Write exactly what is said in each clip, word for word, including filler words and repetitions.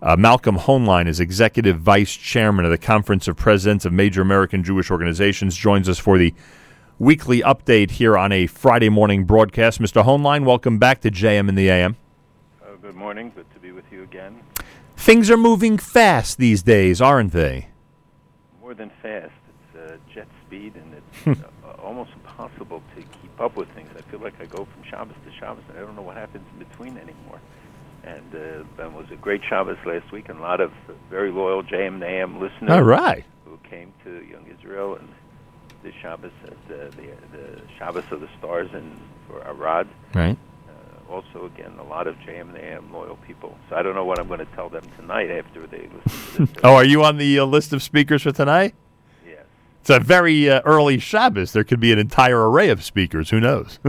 Uh, Malcolm Honline is Executive Vice Chairman of the Conference of Presidents of Major American Jewish Organizations, joins us for the weekly update here on a Friday morning broadcast. Mister Honline, welcome back to J M in the A M. Uh, good morning. Good to be with you again. Things are moving fast these days, aren't they? More than fast. It's uh, jet speed, and it's uh, almost impossible to keep up with things. I feel like I go from Shabbos to Shabbos, and I don't know what happens in between anymore. And uh, that was a great Shabbos last week, and a lot of very loyal J M and A M listeners All right. who came to Young Israel and the Shabbos at the, the, the Shabbos of the Stars in for Arad. Right. Uh, also, again, a lot of J M and A M loyal people. So I don't know what I'm going to tell them tonight after they listen to this. Oh, are you on the uh, list of speakers for tonight? Yes. It's a very uh, early Shabbos. There could be an entire array of speakers. Who knows?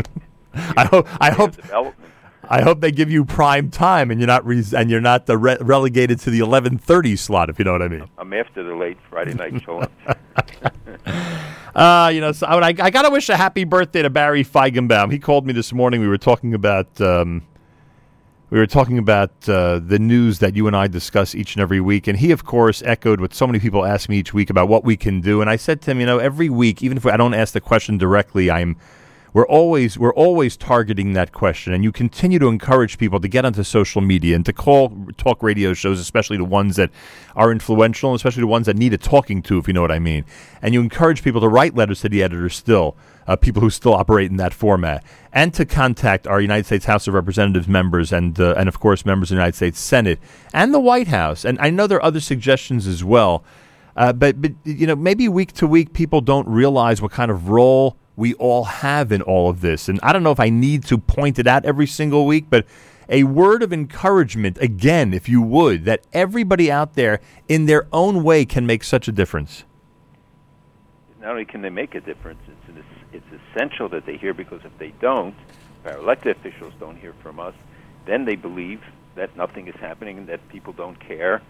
I hope. I hope. I hope they give you prime time, and you're not re- and you're not the re- relegated to the eleven thirty slot, if you know what I mean. I'm after the late Friday night show. uh, you know, so I, I gotta wish a happy birthday to Barry Feigenbaum. He called me this morning. We were talking about um, we were talking about uh, the news that you and I discuss each and every week, and he, of course, echoed what so many people ask me each week about what we can do. And I said to him, you know, every week, even if I don't ask the question directly, I'm We're always we're always targeting that question, and you continue to encourage people to get onto social media and to call talk radio shows, especially the ones that are influential, and especially the ones that need a talking to, if you know what I mean. And you encourage people to write letters to the editor still, uh, people who still operate in that format, and to contact our United States House of Representatives members and, uh, and of course, members of the United States Senate and the White House. And I know there are other suggestions as well, uh, but, but you know, maybe week to week people don't realize what kind of role we all have in all of this. And I don't know if I need to point it out every single week, but a word of encouragement, again, if you would, that everybody out there in their own way can make such a difference. Not only can they make a difference, it's, it's essential that they hear, because if they don't, if our elected officials don't hear from us, then they believe that nothing is happening and that people don't care.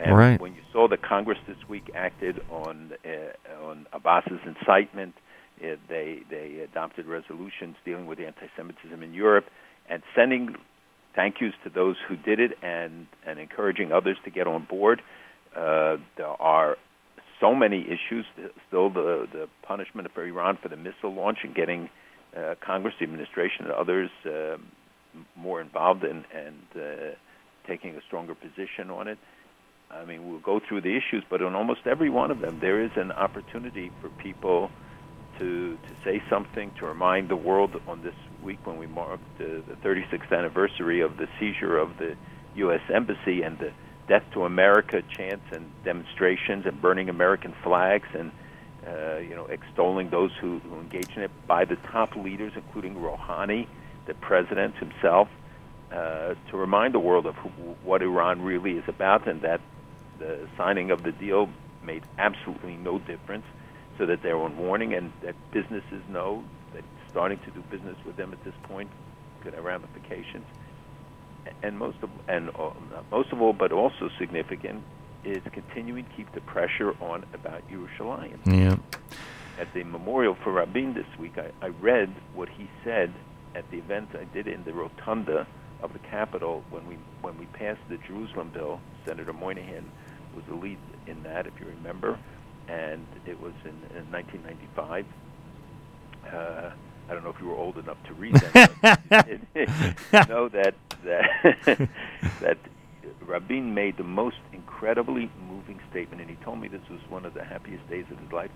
And right. when you saw the Congress this week acted on, uh, on Abbas's incitement, It, they they adopted resolutions dealing with anti-Semitism in Europe and sending thank yous to those who did it, and, and encouraging others to get on board. Uh, there are so many issues. Still the, the punishment for Iran for the missile launch, and getting uh, Congress, the administration, and others uh, more involved in, and uh, taking a stronger position on it. I mean, we'll go through the issues, but on almost every one of them, there is an opportunity for people To, to say something, to remind the world on this week when we marked uh, the thirty-sixth anniversary of the seizure of the U S Embassy, and the Death to America chants and demonstrations and burning American flags, and uh, you know, extolling those who, who engage in it by the top leaders, including Rouhani, the president himself, uh, to remind the world of who, what Iran really is about, and that the signing of the deal made absolutely no difference. So that they're on warning, and that businesses know that starting to do business with them at this point could have ramifications. And most of, and uh, not most of all, but also significant, is continuing to keep the pressure on about Yerushalayim. Yeah. At the memorial for Rabin this week, I, I read what he said at the event I did in the rotunda of the Capitol when we when we passed the Jerusalem bill. Senator Moynihan was the lead in that, if you remember. And it was in, in nineteen ninety-five. Uh, I don't know if you were old enough to read that. But it, it, know that that, that Rabin made the most incredibly moving statement, and he told me this was one of the happiest days of his life,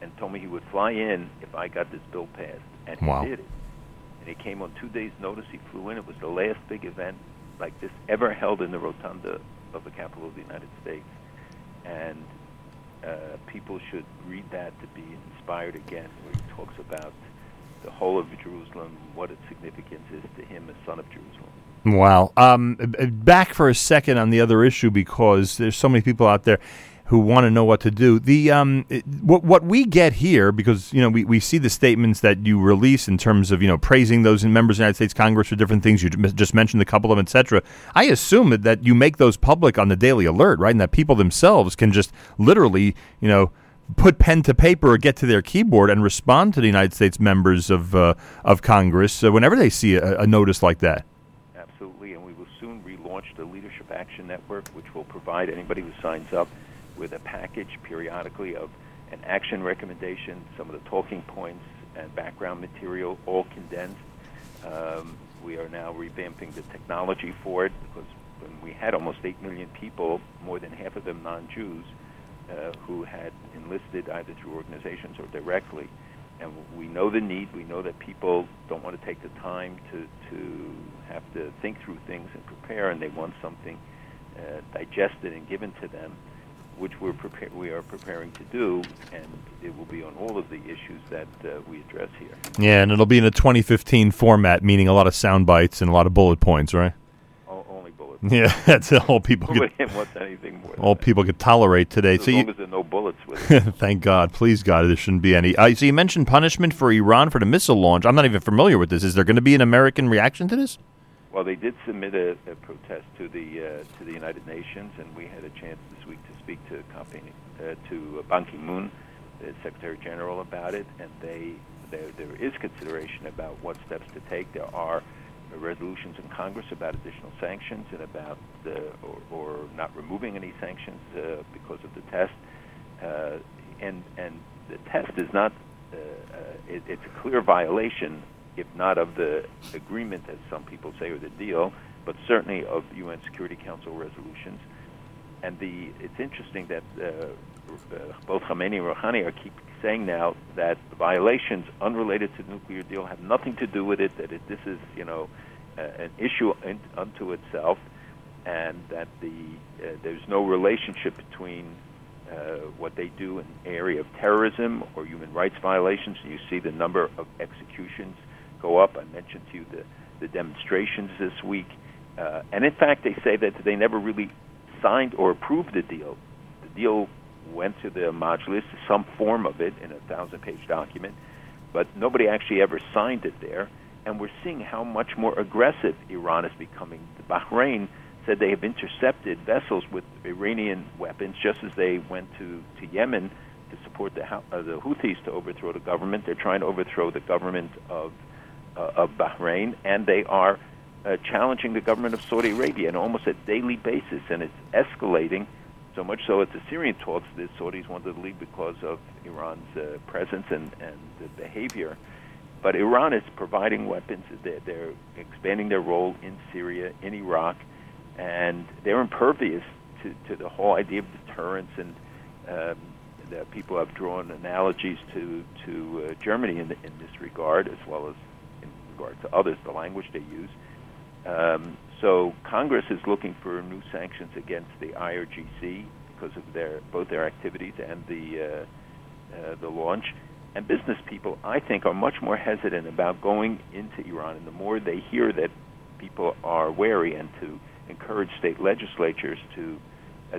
and told me he would fly in if I got this bill passed. And wow. he did it. And he came on two days' notice. He flew in. It was the last big event like this ever held in the rotunda of the Capitol of the United States. And Uh, people should read that to be inspired again, where he talks about the whole of Jerusalem, what its significance is to him as son of Jerusalem. Wow. Um, back for a second on the other issue, because there's so many people out there who want to know what to do. The um, it, what, what we get here, because you know we, we see the statements that you release in terms of you know praising those members of the United States Congress for different things. You just mentioned a couple of them, et cetera. I assume that you make those public on the Daily Alert, right? And that people themselves can just literally you know put pen to paper or get to their keyboard and respond to the United States members of uh, of Congress uh, whenever they see a, a notice like that. launch the Leadership Action Network, which will provide anybody who signs up with a package periodically of an action recommendation, some of the talking points and background material, all condensed. Um, we are now revamping the technology for it, because when we had almost eight million people, more than half of them non-Jews, uh, who had enlisted either through organizations or directly. And we know the need. We know that people don't want to take the time to, to have to think through things and prepare, and they want something uh, digested and given to them, which we're prepar- we are preparing to do, and it will be on all of the issues that uh, we address here. Yeah, and it'll be in the twenty fifteen format, meaning a lot of sound bites and a lot of bullet points, right? All, only bullet points. Yeah, that's all people could, anything more all people could tolerate today. As so long you, as there are no bullets with it. Thank God. Please, God, there shouldn't be any. Uh, so you mentioned punishment for Iran for the missile launch. I'm not even familiar with this. Is there going to be an American reaction to this? Well, they did submit a, a protest to the uh, to the United Nations, and we had a chance this week to speak to Khamenei, uh, to Ban Ki-moon, the Secretary General, about it. And they there there is consideration about what steps to take. There are resolutions in Congress about additional sanctions and about the, or, or not removing any sanctions uh, because of the test. Uh, and and the test is not uh, uh, it, it's a clear violation, if not of the agreement, as some people say, or the deal, but certainly of U N Security Council resolutions. And the it's interesting that uh, both Khamenei and Rouhani are keep saying now that violations unrelated to the nuclear deal have nothing to do with it, that it, this is, you know, uh, an issue in, unto itself, and that the uh, there's no relationship between Uh, what they do in the area of terrorism or human rights violations. You see the number of executions go up. I mentioned to you the, the demonstrations this week. Uh, and in fact, they say that they never really signed or approved the deal. The deal went to the Majlis, some form of it, in a thousand-page document, but nobody actually ever signed it there. And we're seeing how much more aggressive Iran is becoming. The Bahrain said they have intercepted vessels with Iranian weapons, just as they went to, to Yemen to support the, uh, the Houthis to overthrow the government. They're trying to overthrow the government of uh, of Bahrain, and they are uh, challenging the government of Saudi Arabia on almost a daily basis, and it's escalating, so much so at the Syrian talks, the Saudis wanted to leave because of Iran's uh, presence and, and the behavior. But Iran is providing weapons. They're, they're expanding their role in Syria, in Iraq, and they're impervious to, to the whole idea of deterrence. And um, the people have drawn analogies to to uh, Germany in, the, in this regard, as well as in regard to others, the language they use. Um, so Congress is looking for new sanctions against the I R G C because of their both their activities and the uh, uh, the launch. And business people, I think, are much more hesitant about going into Iran, and the more they hear that people are wary, and to encourage state legislatures to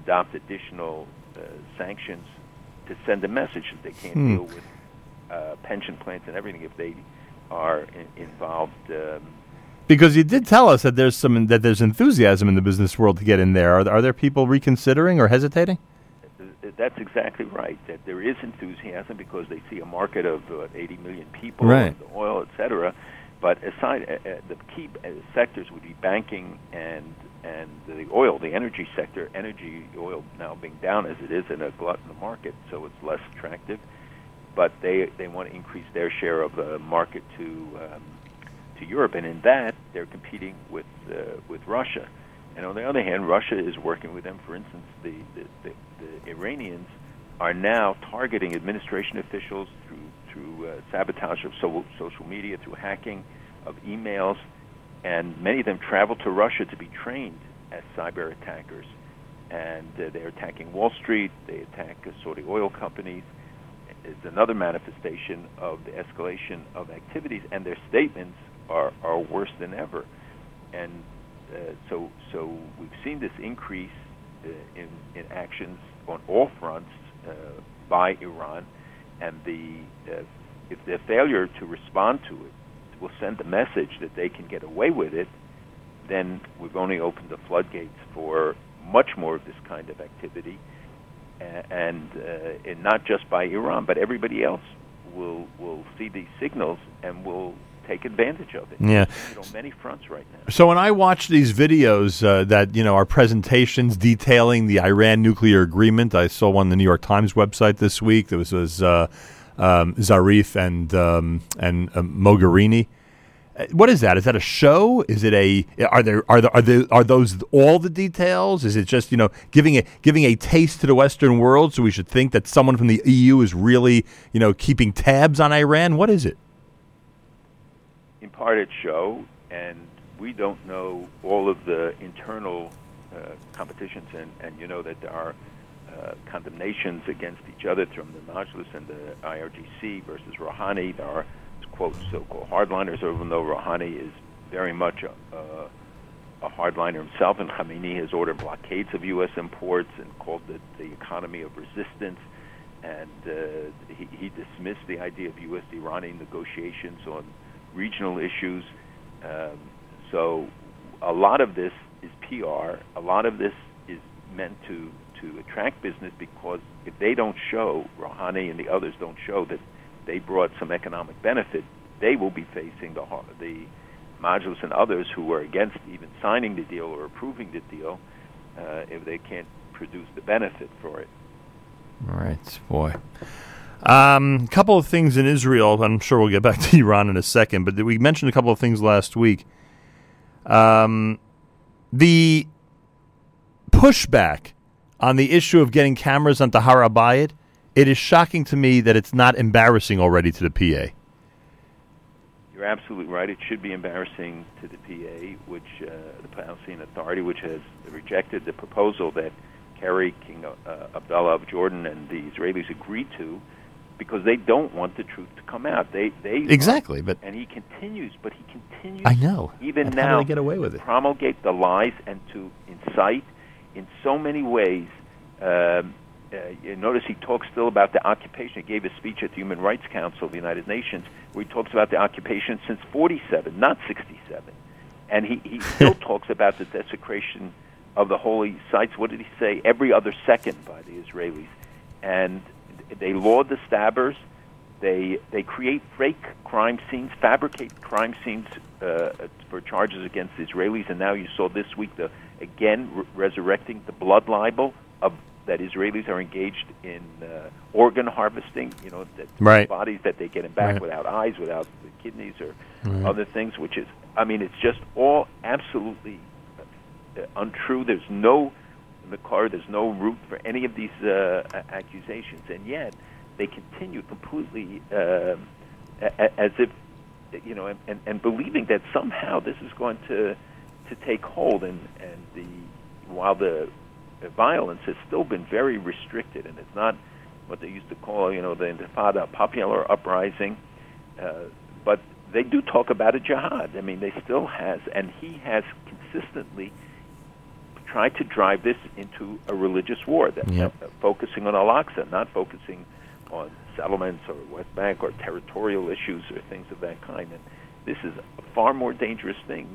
adopt additional uh, sanctions to send a message that they can't hmm. deal with uh, pension plans and everything if they are in- involved. Um, because you did tell us that there's some that there's enthusiasm in the business world to get in there. Are, are there people reconsidering or hesitating? That's exactly right. That there is enthusiasm because they see a market of uh, eighty million people, right, the oil, et cetera. But aside, uh, the key sectors would be banking and and the oil, the energy sector. Energy, oil now being down as it is in a glut in the market, so it's less attractive. But they they want to increase their share of the market to um, to Europe, and in that they're competing with uh, with Russia. And on the other hand, Russia is working with them. For instance, the the, the, the Iranians are now targeting administration officials through. through uh, sabotage of so- social media, through hacking of emails, and many of them travel to Russia to be trained as cyber attackers. And uh, they're attacking Wall Street, they attack uh, Saudi oil companies. It's another manifestation of the escalation of activities, and their statements are, are worse than ever. And uh, so so we've seen this increase uh, in, in actions on all fronts uh, by Iran. And the uh, if their failure to respond to it will send the message that they can get away with it, then we've only opened the floodgates for much more of this kind of activity, uh, and, uh, and not just by Iran, but everybody else will will see these signals and will take advantage of it. Yeah, you know, many fronts right now. So when I watch these videos uh, that you know are presentations detailing the Iran nuclear agreement, I saw one on the New York Times website this week. There was, was uh, um, Zarif and um, and uh, Mogherini. What is that? Is that a show? Is it a are there are there, are there are those all the details? Is it just you know giving a giving a taste to the Western world so we should think that someone from the E U is really you know keeping tabs on Iran? What is it? In part, it's show, and we don't know all of the internal uh, competitions, and, and you know that there are uh, condemnations against each other from the Majlis and the I R G C versus Rouhani. There are quote, so-called hardliners, even though Rouhani is very much a, uh, a hardliner himself, and Khamenei has ordered blockades of U S imports and called it the economy of resistance, and uh, he, he dismissed the idea of U S-Iranian negotiations on regional issues. Um, so a lot of this is P R. A lot of this is meant to, to attract business, because if they don't show, Rouhani and the others don't show that they brought some economic benefit, they will be facing the the Majlis and others who are against even signing the deal or approving the deal uh, if they can't produce the benefit for it. All right, boy. A um, couple of things in Israel. I'm sure we'll get back to Iran in a second, but we mentioned a couple of things last week. Um, the pushback on the issue of getting cameras onto Harabayat, it is shocking to me that it's not embarrassing already to the P A. You're absolutely right. It should be embarrassing to the P A, which uh, the Palestinian Authority, which has rejected the proposal that Kerry, King uh, Abdullah of Jordan, and the Israelis agreed to, because they don't want the truth to come out. They, they exactly, but and he continues, but he continues. I know. Even and now, how do they get away with it? Promulgate the lies and to incite in so many ways. Um, Uh, you notice he talks still about the occupation. He gave a speech at the Human Rights Council of the United Nations where he talks about the occupation since forty-seven, not sixty-seven. And he, he still talks about the desecration of the holy sites. What did he say? Every other second by the Israelis. And they laud the stabbers. They they create fake crime scenes, fabricate crime scenes uh, for charges against the Israelis. And now you saw this week, the again, re- resurrecting the blood libel of that Israelis are engaged in uh, organ harvesting, you know, that right. bodies that they get in back right. without eyes, without the kidneys or right. other things, which is, I mean, it's just all absolutely uh, untrue. There's no Makar, there's no root for any of these uh, accusations, and yet they continue completely uh, as if, you know, and, and, and believing that somehow this is going to to take hold, and, and the while the The violence has still been very restricted, and it's not what they used to call, you know, the Intifada, popular uprising. Uh, but they do talk about a jihad. I mean, they still has, and he has consistently tried to drive this into a religious war, that, yep. uh, focusing on Al-Aqsa, not focusing on settlements or West Bank or territorial issues or things of that kind. And this is a far more dangerous thing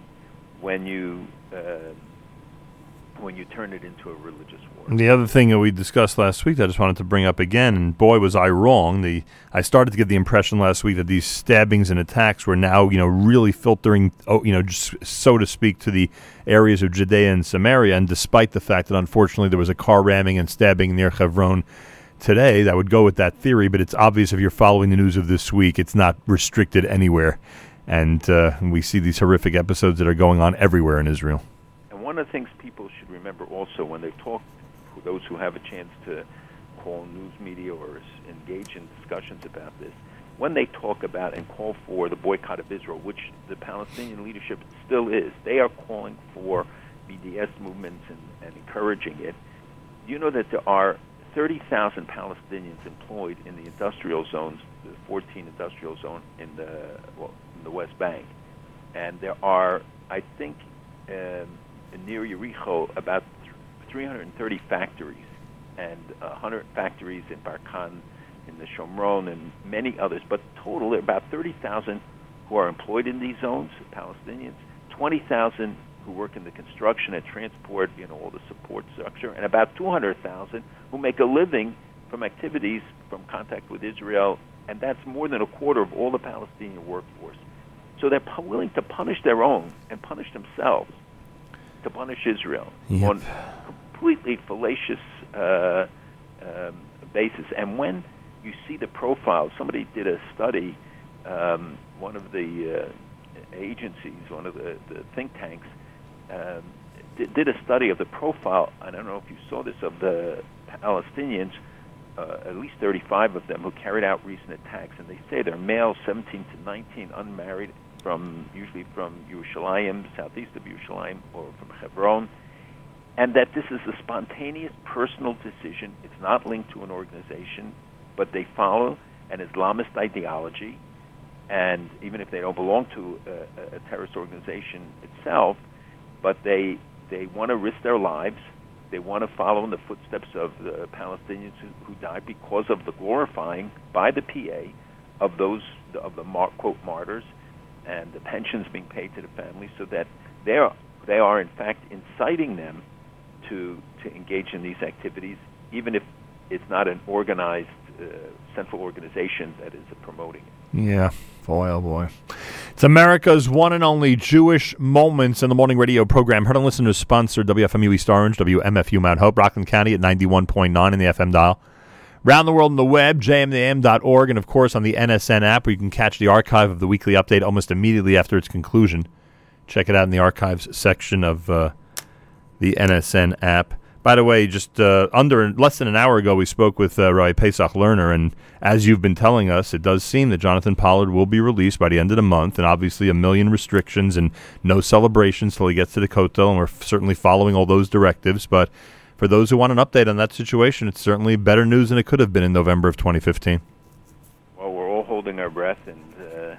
when you... Uh, when you turn it into a religious war. And the other thing that we discussed last week that I just wanted to bring up again, and boy was I wrong, the I started to get the impression last week that these stabbings and attacks were now, you know, really filtering, oh, you know, just, so to speak, to the areas of Judea and Samaria, and despite the fact that unfortunately there was a car ramming and stabbing near Hebron today, that would go with that theory, but it's obvious if you're following the news of this week, it's not restricted anywhere. And uh, we see these horrific episodes that are going on everywhere in Israel. One of the things people should remember also when they talk, those who have a chance to call news media or engage in discussions about this, when they talk about and call for the boycott of Israel, which the Palestinian leadership still is, they are calling for B D S movements and, and encouraging it. You know that there are thirty thousand Palestinians employed in the industrial zones, the fourteen industrial zone in the, well, in the West Bank. And there are, I think... Um, near Yericho, about three hundred thirty factories, and one hundred factories in Barkan, in the Shomron, and many others. But total, there are about thirty thousand who are employed in these zones, Palestinians, twenty thousand who work in the construction and transport, you know, all the support structure, and about two hundred thousand who make a living from activities from contact with Israel, and that's more than a quarter of all the Palestinian workforce. So they're p- willing to punish their own and punish themselves to punish Israel yep. on completely fallacious uh, um, basis. And when you see the profile, somebody did a study, um, one of the uh, agencies, one of the, the think tanks, um, did, did a study of the profile, I don't know if you saw this, of the Palestinians, uh, at least thirty-five of them, who carried out recent attacks. And they say they're male, seventeen to nineteen, unmarried, from usually from Yerushalayim, southeast of Yerushalayim, or from Hebron, and that this is a spontaneous personal decision. It's not linked to an organization, but they follow an Islamist ideology, and even if they don't belong to a, a terrorist organization itself, but they they want to risk their lives. They want to follow in the footsteps of the Palestinians who, who died because of the glorifying by the P A of those of the mar, quote martyrs, and the pensions being paid to the families, so that they are they are in fact inciting them to to engage in these activities, even if it's not an organized uh, central organization that is promoting it. Yeah, boy, oh boy. It's America's one and only Jewish Moments in the Morning radio program. Heard and listened to sponsored W F M U East Orange, W M F U Mount Hope, Rockland County at ninety-one point nine in the F M dial. Round the world on the web, j m the a m dot org, and, of course, on the N S N app, where you can catch the archive of the weekly update almost immediately after its conclusion. Check it out in the archives section of uh, the N S N app. By the way, just uh, under less than an hour ago, we spoke with uh, Rabbi Pesach Lerner, and as you've been telling us, it does seem that Jonathan Pollard will be released by the end of the month, and obviously a million restrictions and no celebrations till he gets to the Kotel, and we're certainly following all those directives, but for those who want an update on that situation, it's certainly better news than it could have been in November of twenty fifteen. Well, we're all holding our breath and uh,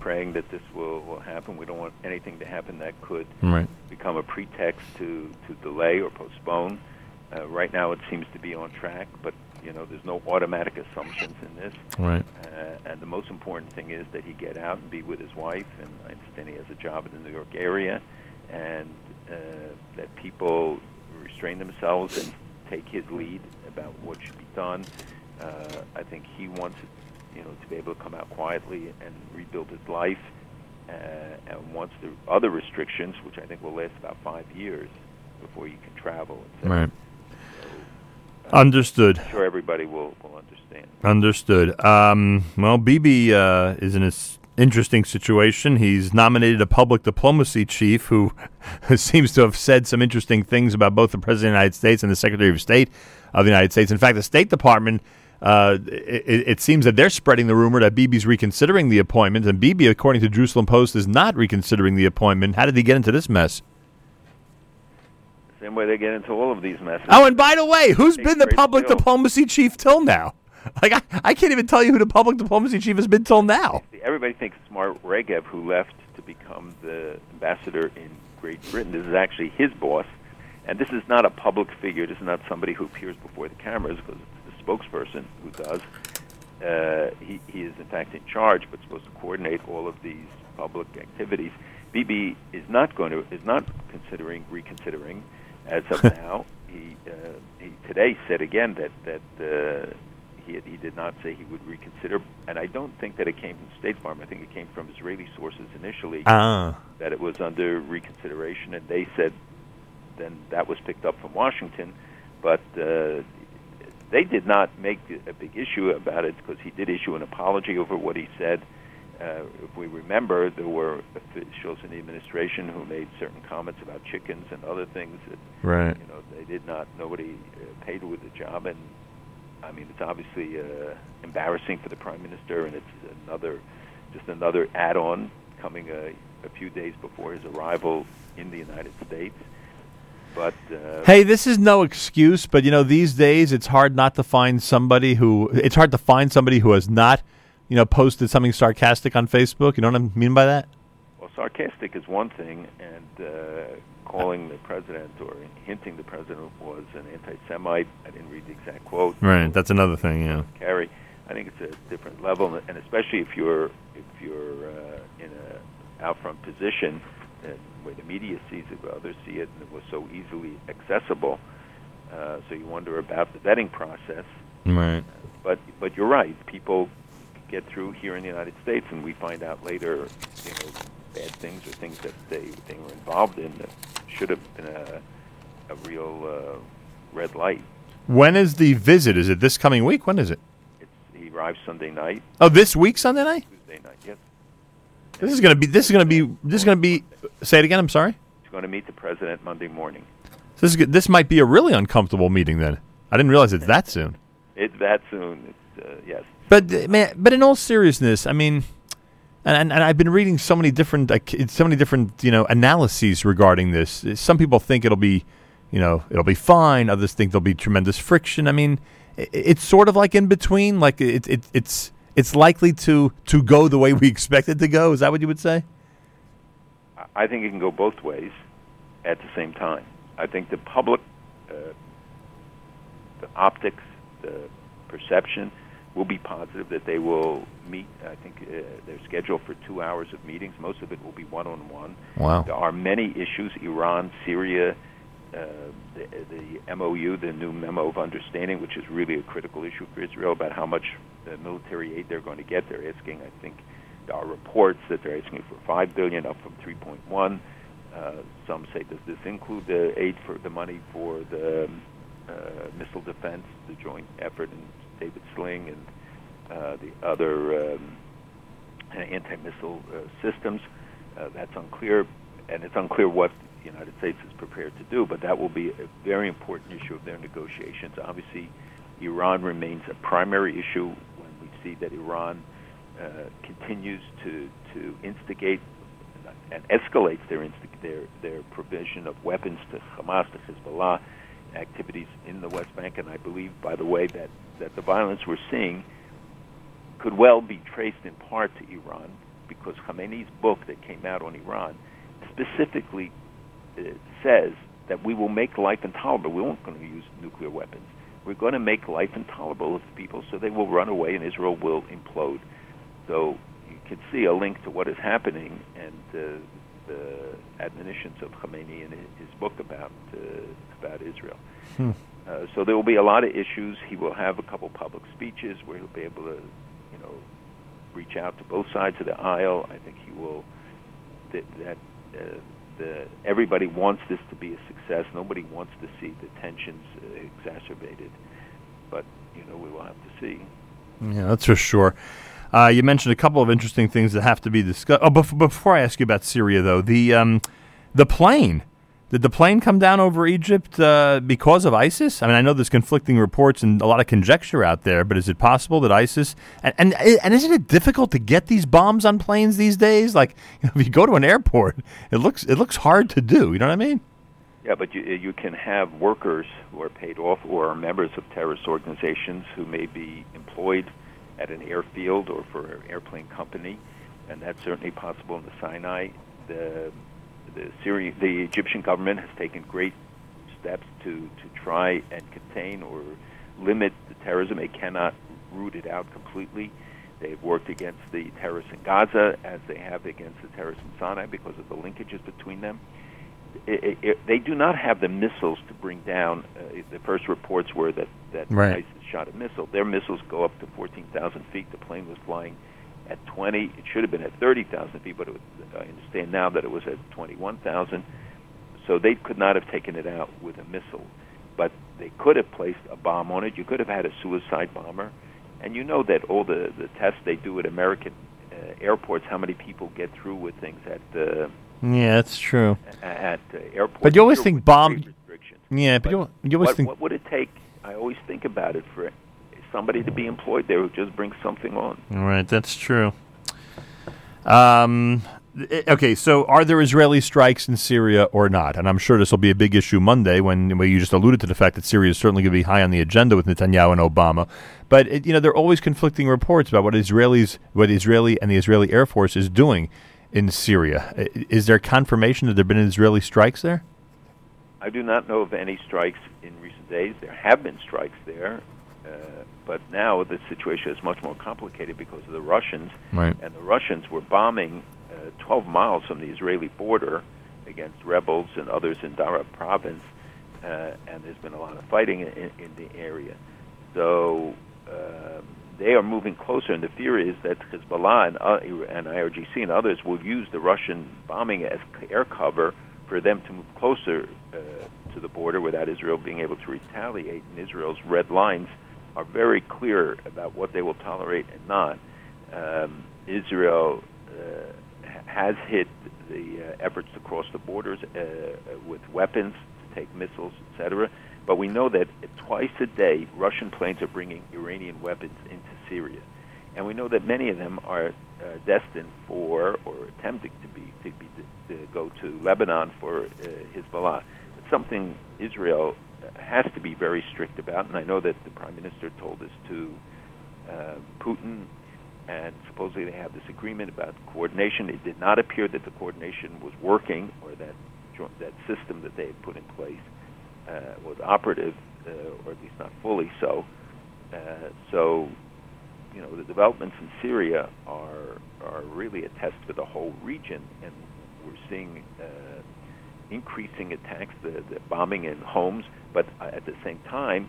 praying that this will, will happen. We don't want anything to happen that could right. become a pretext to, to delay or postpone. Uh, right now it seems to be on track, but you know, there's no automatic assumptions in this. Right. Uh, and the most important thing is that he get out and be with his wife, and I understand he has a job in the New York area, and uh, that people restrain themselves and take his lead about what should be done. Uh, I think he wants, you know, to be able to come out quietly and rebuild his life, uh, and wants the other restrictions, which I think will last about five years before you can travel. Right. So, uh, understood. I'm sure everybody will, will understand. Understood. Um, well, Bibi uh, is in his... interesting situation. He's nominated a public diplomacy chief who seems to have said some interesting things about both the President of the United States and the Secretary of State of the United States. In fact, the State Department, uh, it, it seems that they're spreading the rumor that Bibi's reconsidering the appointment, and Bibi, according to Jerusalem Post, is not reconsidering the appointment. How did he get into this mess? Same way they get into all of these messes. Oh, and by the way, who's been the public deal. diplomacy chief till now? Like, I, I can't even tell you who the public diplomacy chief has been till now. Everybody thinks it's Mark Regev, who left to become the ambassador in Great Britain. This is actually his boss. And this is not a public figure. This is not somebody who appears before the cameras, because it's the spokesperson who does. Uh, he, he is, in fact, in charge, but supposed to coordinate all of these public activities. Bibi is not going to, is not considering, reconsidering as of now. He, uh, he today said again that... that uh, He, had, he did not say he would reconsider, and I don't think that it came from the State Department. I think it came from Israeli sources initially, ah. that it was under reconsideration, and they said then that was picked up from Washington, but uh, they did not make a big issue about it, because he did issue an apology over what he said. Uh, if we remember, there were officials in the administration who made certain comments about chickens and other things that right. you know, they did not, nobody uh, paid with the job, and I mean, it's obviously uh, embarrassing for the Prime Minister, and it's another, just another add-on coming a, a few days before his arrival in the United States. But uh, hey, this is no excuse, but you know, these days it's hard not to find somebody who it's hard to find somebody who has not, you know, posted something sarcastic on Facebook. You know what I mean by that? Well, sarcastic is one thing, and. Uh, Calling the president or hinting the president was an anti-Semite. I didn't read the exact quote. Right, that's another thing. Yeah, Kerry. I think it's a different level, and especially if you're if you're uh, in a out front position, uh, where the media sees it, where others see it, and it was so easily accessible. Uh, so you wonder about the vetting process. Right. Uh, but but you're right. People get through here in the United States, and we find out later, you know, bad things or things that they, they were involved in that should have been a, a real uh, red light. When is the visit? Is it this coming week? When is it? It's, he arrives Sunday night. Oh, this week Sunday night? Tuesday night, yes. This is going to be, this is going to be, this is going to be, say it again, I'm sorry? He's going to meet the president Monday morning. So this is, this might be a really uncomfortable meeting then. I didn't realize it's that soon. It's that soon, it's, uh, yes. But man, but in all seriousness, I mean, and, and I've been reading so many different, so many different, you know, analyses regarding this. Some people think it'll be, you know, it'll be fine. Others think there'll be tremendous friction. I mean, it's sort of like in between. Like it, it, it's it's likely to, to go the way we expect it to go. Is that what you would say? I think it can go both ways at the same time. I think the public, uh, the optics, the perception will be positive that they will meet. I think uh, they're scheduled for two hours of meetings. Most of it will be one-on-one. Wow. There are many issues, Iran, Syria, uh, the, the M O U, the new memo of understanding, which is really a critical issue for Israel about how much uh, military aid they're going to get. They're asking, I think, there are reports that they're asking for five billion dollars, up from three point one. Uh, some say, does this include the aid for the money for the uh, missile defense, the joint effort in David Sling and uh, the other um, anti-missile uh, systems? Uh, that's unclear, and it's unclear what the United States is prepared to do, but that will be a very important issue of their negotiations. Obviously, Iran remains a primary issue when we see that Iran uh, continues to, to instigate and escalates their, insti- their their provision of weapons to Hamas, to Hezbollah, activities in the West Bank. And I believe, by the way, that, that the violence we're seeing could well be traced in part to Iran, because Khamenei's book that came out on Iran specifically uh, says that we will make life intolerable. We won't going to use nuclear weapons. We're going to make life intolerable to people, so they will run away and Israel will implode. So you can see a link to what is happening and uh, the admonitions of Khamenei in his book about uh, about Israel. Hmm. Uh, so there will be a lot of issues. He will have a couple public speeches where he'll be able to, you know, reach out to both sides of the aisle. I think he will. Th- that uh, the everybody wants this to be a success. Nobody wants to see the tensions uh, exacerbated, but you know we will have to see. Yeah, that's for sure. Uh, you mentioned a couple of interesting things that have to be discussed. Oh, bef- before I ask you about Syria, though, the um, the plane. Did the plane come down over Egypt uh, because of ISIS? I mean, I know there's conflicting reports and a lot of conjecture out there, but is it possible that ISIS... And and, and isn't it difficult to get these bombs on planes these days? Like, you know, if you go to an airport, it looks it looks hard to do. You know what I mean? Yeah, but you, you can have workers who are paid off or are members of terrorist organizations who may be employed at an airfield or for an airplane company, and that's certainly possible in the Sinai. The the Syrian, the Egyptian government has taken great steps to, to try and contain or limit the terrorism. They cannot root it out completely. They've worked against the terrorists in Gaza as they have against the terrorists in Sinai because of the linkages between them. It, it, it, they do not have the missiles to bring down. Uh, the first reports were that, that right. ISIS shot a missile. Their missiles go up to fourteen thousand feet. The plane was flying at twenty. It should have been at thirty thousand feet, but it was, I understand now that it was at twenty-one thousand. So they could not have taken it out with a missile. But they could have placed a bomb on it. You could have had a suicide bomber. And you know that all the, the tests they do at American uh, airports, how many people get through with things at the... Uh, Yeah, that's true. At uh, airports, but you always think bomb. Yeah, but, but you, you always what, think. What would it take? I always think about it for somebody to be employed there who just brings something on. All right, that's true. Um, it, okay, so are there Israeli strikes in Syria or not? And I'm sure this will be a big issue Monday when, when you just alluded to the fact that Syria is certainly going to be high on the agenda with Netanyahu and Obama. But it, you know, there are always conflicting reports about what Israelis, what Israeli and the Israeli Air Force is doing in Syria. Is there confirmation that there have been Israeli strikes there? I do not know of any strikes in recent days. There have been strikes there, uh, but now the situation is much more complicated because of the Russians. Right. And the Russians were bombing uh, twelve miles from the Israeli border against rebels and others in Dara province, uh, and there's been a lot of fighting in, in the area. So um, they are moving closer, and the fear is that Hezbollah and, uh, and I R G C and others will use the Russian bombing as air cover for them to move closer uh, to the border without Israel being able to retaliate. And Israel's red lines are very clear about what they will tolerate and not. Um, Israel uh, has hit the uh, efforts to cross the borders uh, with weapons, to take missiles, et cetera. But we know that twice a day, Russian planes are bringing Iranian weapons into Syria. And we know that many of them are uh, destined for, or attempting to be, to, be, to go to Lebanon for uh, Hezbollah. It's something Israel has to be very strict about, and I know that the Prime Minister told this to uh, Putin, and supposedly they have this agreement about coordination. It did not appear that the coordination was working, or that that system that they had put in place Uh, was operative, uh, or at least not fully so. Uh, so, you know, the developments in Syria are are really a test for the whole region, and we're seeing uh, increasing attacks, the, the bombing in Homs, but at the same time,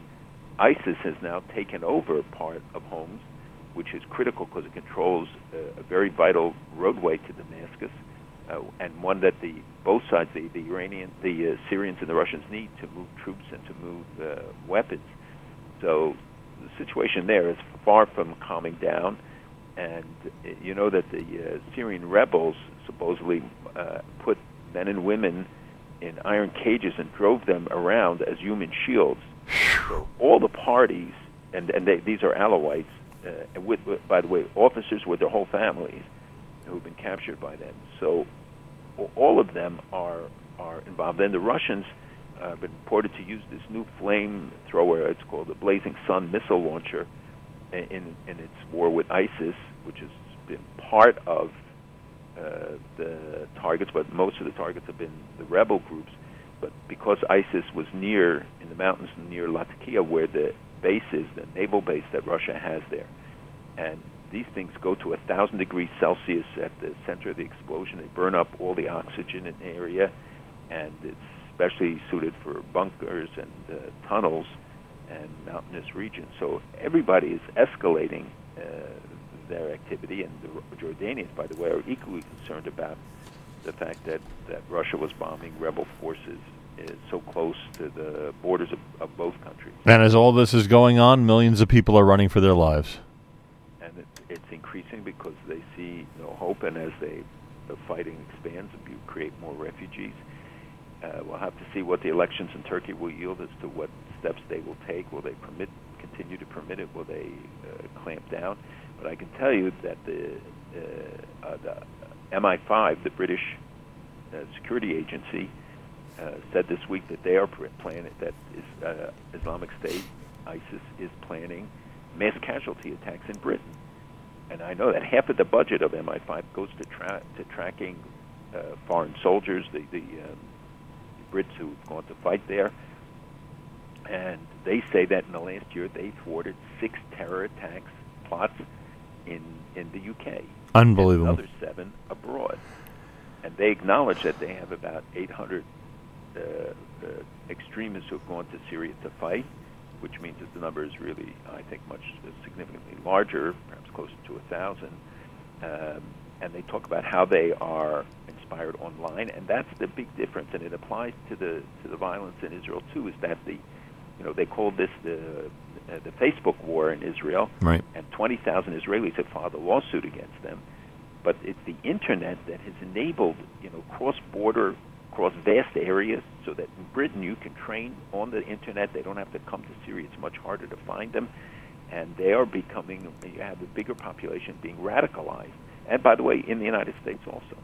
ISIS has now taken over part of Homs, which is critical because it controls a, a very vital roadway to Damascus, Uh, and one that the both sides, the, the Iranian, the uh, Syrians and the Russians, need to move troops and to move uh, weapons. So the situation there is far from calming down, and uh, you know that the uh, Syrian rebels supposedly uh, put men and women in iron cages and drove them around as human shields. So all the parties, and, and they, these are Alawites, uh, and with, with, by the way, officers with their whole families, who've been captured by them. So all of them are are involved. Then the Russians uh, have been reported to use this new flamethrower, it's called the Blazing Sun missile launcher, in in its war with ISIS, which has been part of uh, the targets, but most of the targets have been the rebel groups. But because ISIS was near, in the mountains near Latakia, where the base is, the naval base that Russia has there, and these things go to one thousand degrees Celsius at the center of the explosion. They burn up all the oxygen in the area, and it's especially suited for bunkers and uh, tunnels and mountainous regions. So everybody is escalating uh, their activity, and the Jordanians, by the way, are equally concerned about the fact that, that Russia was bombing rebel forces so close to the borders of, of both countries. And as all this is going on, millions of people are running for their lives. It's increasing because they see no hope, and as they, the fighting expands, if you create more refugees, uh, we'll have to see what the elections in Turkey will yield as to what steps they will take. Will they permit, continue to permit it? Will they uh, clamp down? But I can tell you that the, uh, uh, the M I five, the British uh, security agency, uh, said this week that they are planning, that is, uh, Islamic State, ISIS, is planning mass casualty attacks in Britain. And I know that half of the budget of M I five goes to tra- to tracking uh, foreign soldiers, the the, um, the Brits who have gone to fight there. And they say that in the last year they thwarted six terror attacks plots in in the U K. Unbelievable. And another seven abroad. And they acknowledge that they have about eight hundred uh, uh, extremists who have gone to Syria to fight, which means that the number is really, I think, much significantly larger, perhaps closer to one thousand. Um, and they talk about how they are inspired online, and that's the big difference. And it applies to the to the violence in Israel too. Is that the, you know, they called this the uh, the Facebook war in Israel, right? And twenty thousand Israelis have filed a lawsuit against them. But it's the internet that has enabled, you know, cross-border, across vast areas, so that in Britain you can train on the internet. They don't have to come to Syria. It's much harder to find them. And they are becoming, you have a bigger population being radicalized. And by the way, in the United States also.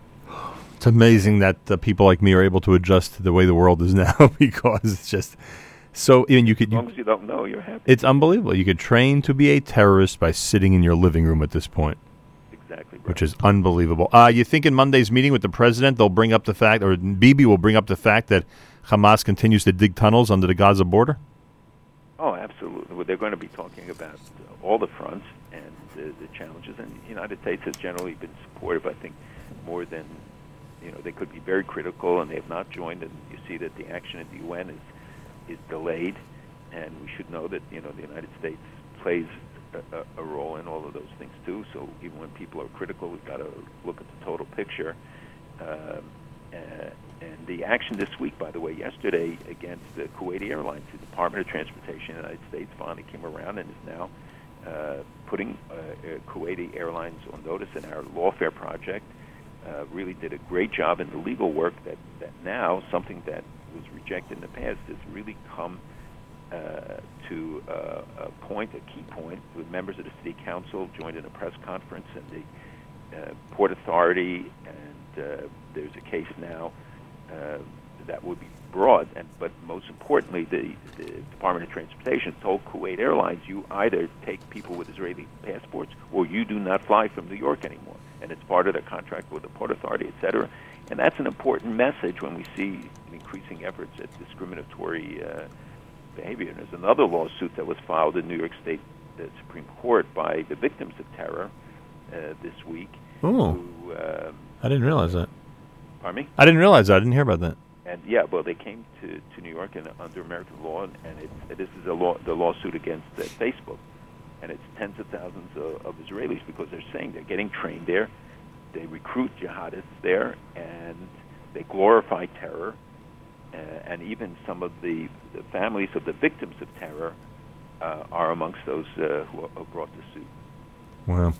It's amazing that uh, people like me are able to adjust to the way the world is now because it's just so... I mean, you could, as long you, as you don't know, you're happy. It's unbelievable. You could train to be a terrorist by sitting in your living room at this point. Exactly, which is unbelievable. Uh, you think in Monday's meeting with the president, they'll bring up the fact, or Bibi will bring up the fact that Hamas continues to dig tunnels under the Gaza border? Oh, absolutely. Well, they're going to be talking about all the fronts and the, the challenges. And the United States has generally been supportive, I think, more than, you know, they could be very critical, and they have not joined. And you see that the action at the U N is, is delayed. And we should know that, you know, the United States plays a, a role in all of those things too. So even when people are critical, we've got to look at the total picture. Um, uh, and the action this week, by the way, yesterday against the Kuwait Airlines, the Department of Transportation of the United States finally came around and is now uh, putting uh, Kuwaiti Airlines on notice in our lawfare project. Uh, really did a great job in the legal work that, that now something that was rejected in the past has really come uh, to uh, a point, a key point, with members of the city council joined in a press conference and the uh, Port Authority, and uh, there's a case now uh, that would be brought, and, but most importantly, the, the Department of Transportation told Kuwait Airlines, you either take people with Israeli passports or you do not fly from New York anymore. And it's part of their contract with the Port Authority, et cetera. And that's an important message when we see increasing efforts at discriminatory uh, behavior. And there's another lawsuit that was filed in New York State uh, Supreme Court by the victims of terror uh, this week. Oh, um, I didn't realize that. Pardon me? I didn't realize that. I didn't hear about that. And yeah, well, they came to, to New York and under American law, and it's, this is a law, the lawsuit against uh, Facebook. And it's tens of thousands of, of Israelis because they're saying they're getting trained there, they recruit jihadists there, and they glorify terror. Uh, and even some of the, the families of the victims of terror uh, are amongst those uh, who are brought to suit. Wow.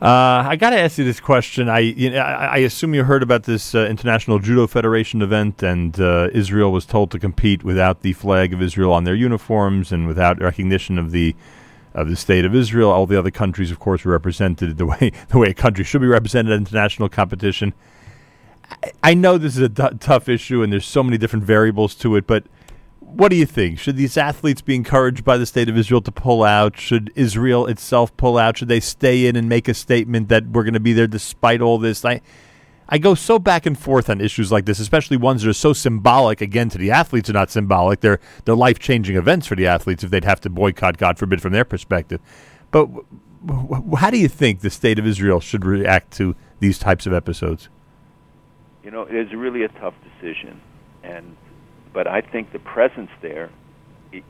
Uh, I got to ask you this question. I, you know, I assume you heard about this uh, International Judo Federation event, and uh, Israel was told to compete without the flag of Israel on their uniforms and without recognition of the of the state of Israel. All the other countries, of course, were represented the way the way a country should be represented at international competition. I, I know this is a d- tough issue, and there's so many different variables to it, but what do you think? Should these athletes be encouraged by the state of Israel to pull out? Should Israel itself pull out? Should they stay in and make a statement that we're going to be there despite all this? I, I go so back and forth on issues like this, especially ones that are so symbolic. Again, to the athletes are not symbolic. They're, they're life-changing events for the athletes if they'd have to boycott, God forbid, from their perspective. But w- w- how do you think the state of Israel should react to these types of episodes? You know, it is really a tough decision. and But I think the presence there,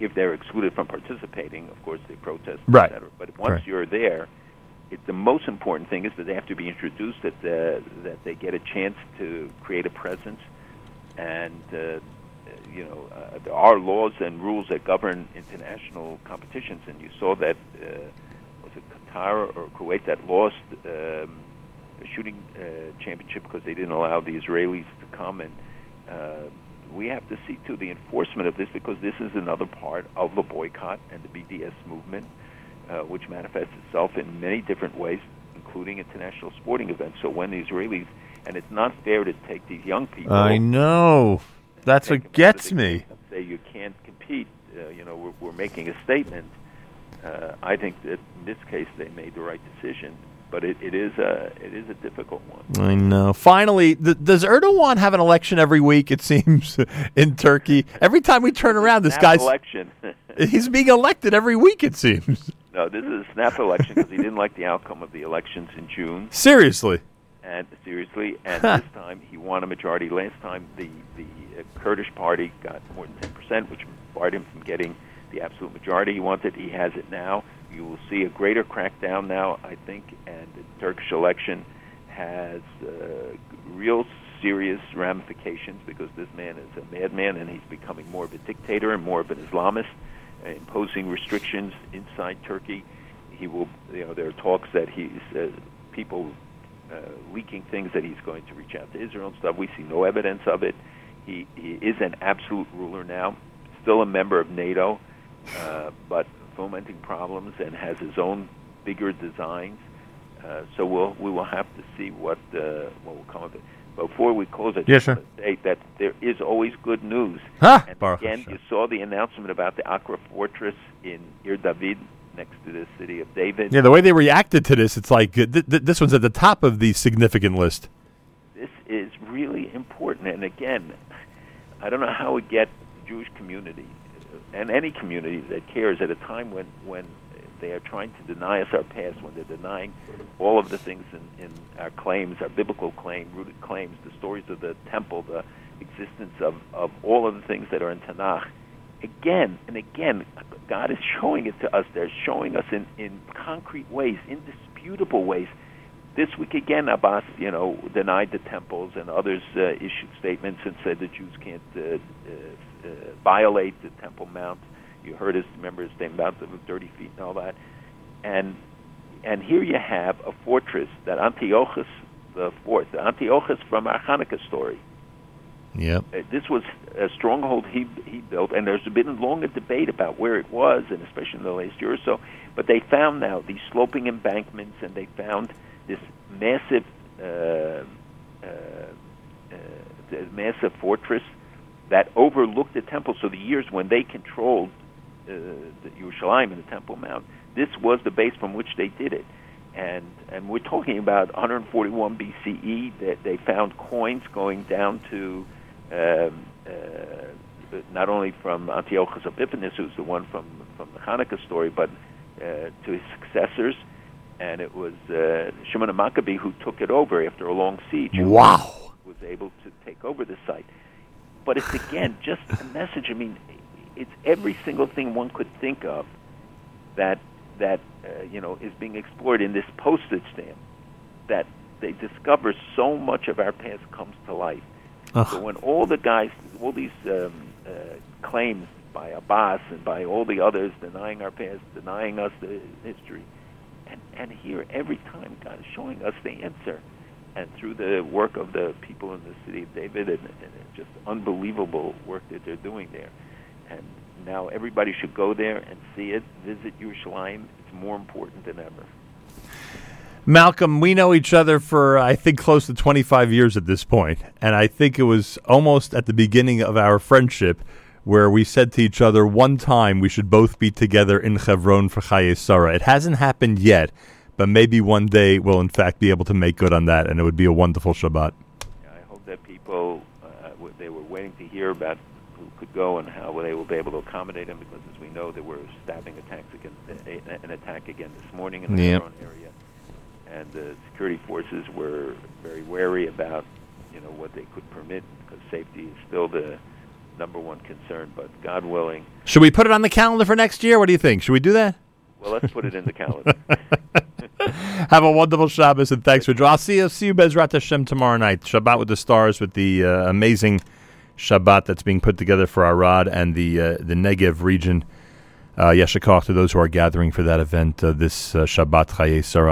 if they're excluded from participating, of course, they protest, right, et cetera. But once right. you're there... It, the most important thing is that they have to be introduced, that the, that they get a chance to create a presence, and uh, you know uh, there are laws and rules that govern international competitions. And you saw that uh, was it Qatar or Kuwait that lost um, a shooting uh, championship because they didn't allow the Israelis to come. And uh, we have to see too the enforcement of this, because this is another part of the boycott and the B D S movement. Uh, which manifests itself in many different ways, including international sporting events. So when the Israelis, and it's not fair to take these young people. I know. That's what gets me. Say you can't compete. Uh, you know, we're, we're making a statement. Uh, I think that in this case they made the right decision, but it, it is a it is a difficult one. I know. Finally, th- does Erdogan have an election every week? It seems in Turkey. Every time we turn around, this guy's election. He's being elected every week, it seems. No, this is a snap election because he didn't like the outcome of the elections in June. Seriously? And seriously, and huh. This time he won a majority. Last time the, the uh, Kurdish party got more than ten percent, which barred him from getting the absolute majority he wanted. He has it now. You will see a greater crackdown now, I think, and the Turkish election has uh, real serious ramifications because this man is a madman, and he's becoming more of a dictator and more of an Islamist, imposing restrictions inside Turkey. He will, you know, there are talks that he's uh, people uh, leaking things that he's going to reach out to Israel and stuff. We see no evidence of it. He, he is an absolute ruler now, still a member of NATO, uh, but fomenting problems and has his own bigger designs. Uh, so we'll we will have to see what uh, what will come of it. Before we close, I just want to say that there is always good news. Huh? And Baruch again, Hashem. You saw the announcement about the Akra Fortress in Ir David, next to the City of David. Yeah, the way they reacted to this, it's like th- th- this one's at the top of the significant list. This is really important. And again, I don't know how we get the Jewish community and any community that cares at a time when, when they are trying to deny us our past, when they're denying all of the things in, in our claims, our biblical claim, rooted claims, the stories of the temple, the existence of, of all of the things that are in Tanakh. Again and again, God is showing it to us. They're showing us in, in concrete ways, indisputable ways. This week again, Abbas, you know, denied the temples, and others uh, issued statements and said the Jews can't uh, uh, uh, violate the Temple Mount. You heard his, remember his statement about the thirty feet and all that. And and here you have a fortress that Antiochus the Fourth, Antiochus from our Hanukkah story. Yep. Uh, this was a stronghold he he built, and there's been long a debate about where it was, and especially in the last year or so. But they found now these sloping embankments, and they found this massive, uh, uh, uh, massive fortress that overlooked the temple. So the years when they controlled uh, the Yerushalayim and the Temple Mount, this was the base from which they did it. And and we're talking about one forty-one B C E that they found coins going down to um, uh, not only from Antiochus Epiphanes, who's the one from from the Hanukkah story, but uh, to his successors. And it was uh, Shimon HaMaccabi who took it over after a long siege. Wow. Who was able to take over the site. But it's, again, just a message. I mean, it's every single thing one could think of that, that uh, you know, is being explored in this postage stamp, that they discover so much of our past comes to life. Ugh. So when all the guys, all these um, uh, claims by Abbas and by all the others denying our past, denying us the history, And, and here, every time, God is showing us the answer. And through the work of the people in the City of David, and, and just unbelievable work that they're doing there. And now everybody should go there and see it, visit Yerushalayim. It's more important than ever. Malcolm, we know each other for, I think, close to twenty-five years at this point. And I think it was almost at the beginning of our friendship where we said to each other one time we should both be together in Hebron for Chaye Sarah. It hasn't happened yet, but maybe one day we'll in fact be able to make good on that, and it would be a wonderful Shabbat. Yeah, I hope that people, uh, w- they were waiting to hear about who could go and how they will be able to accommodate them, because as we know, there were stabbing attacks against, uh, an attack again this morning in the yeah. Hebron area, and the security forces were very wary about, you know, what they could permit, because safety is still the number one concern, but God willing. Should we put it on the calendar for next year? What do you think? Should we do that? Well, let's put it in the calendar. Have a wonderful Shabbos, and thanks for joining. I'll see you, see you Bezrat Hashem tomorrow night. Shabbat with the Stars, with the uh, amazing Shabbat that's being put together for Arad and the uh, the Negev region. Uh, Yeshakach to those who are gathering for that event uh, this uh, Shabbat Chaye Sarah.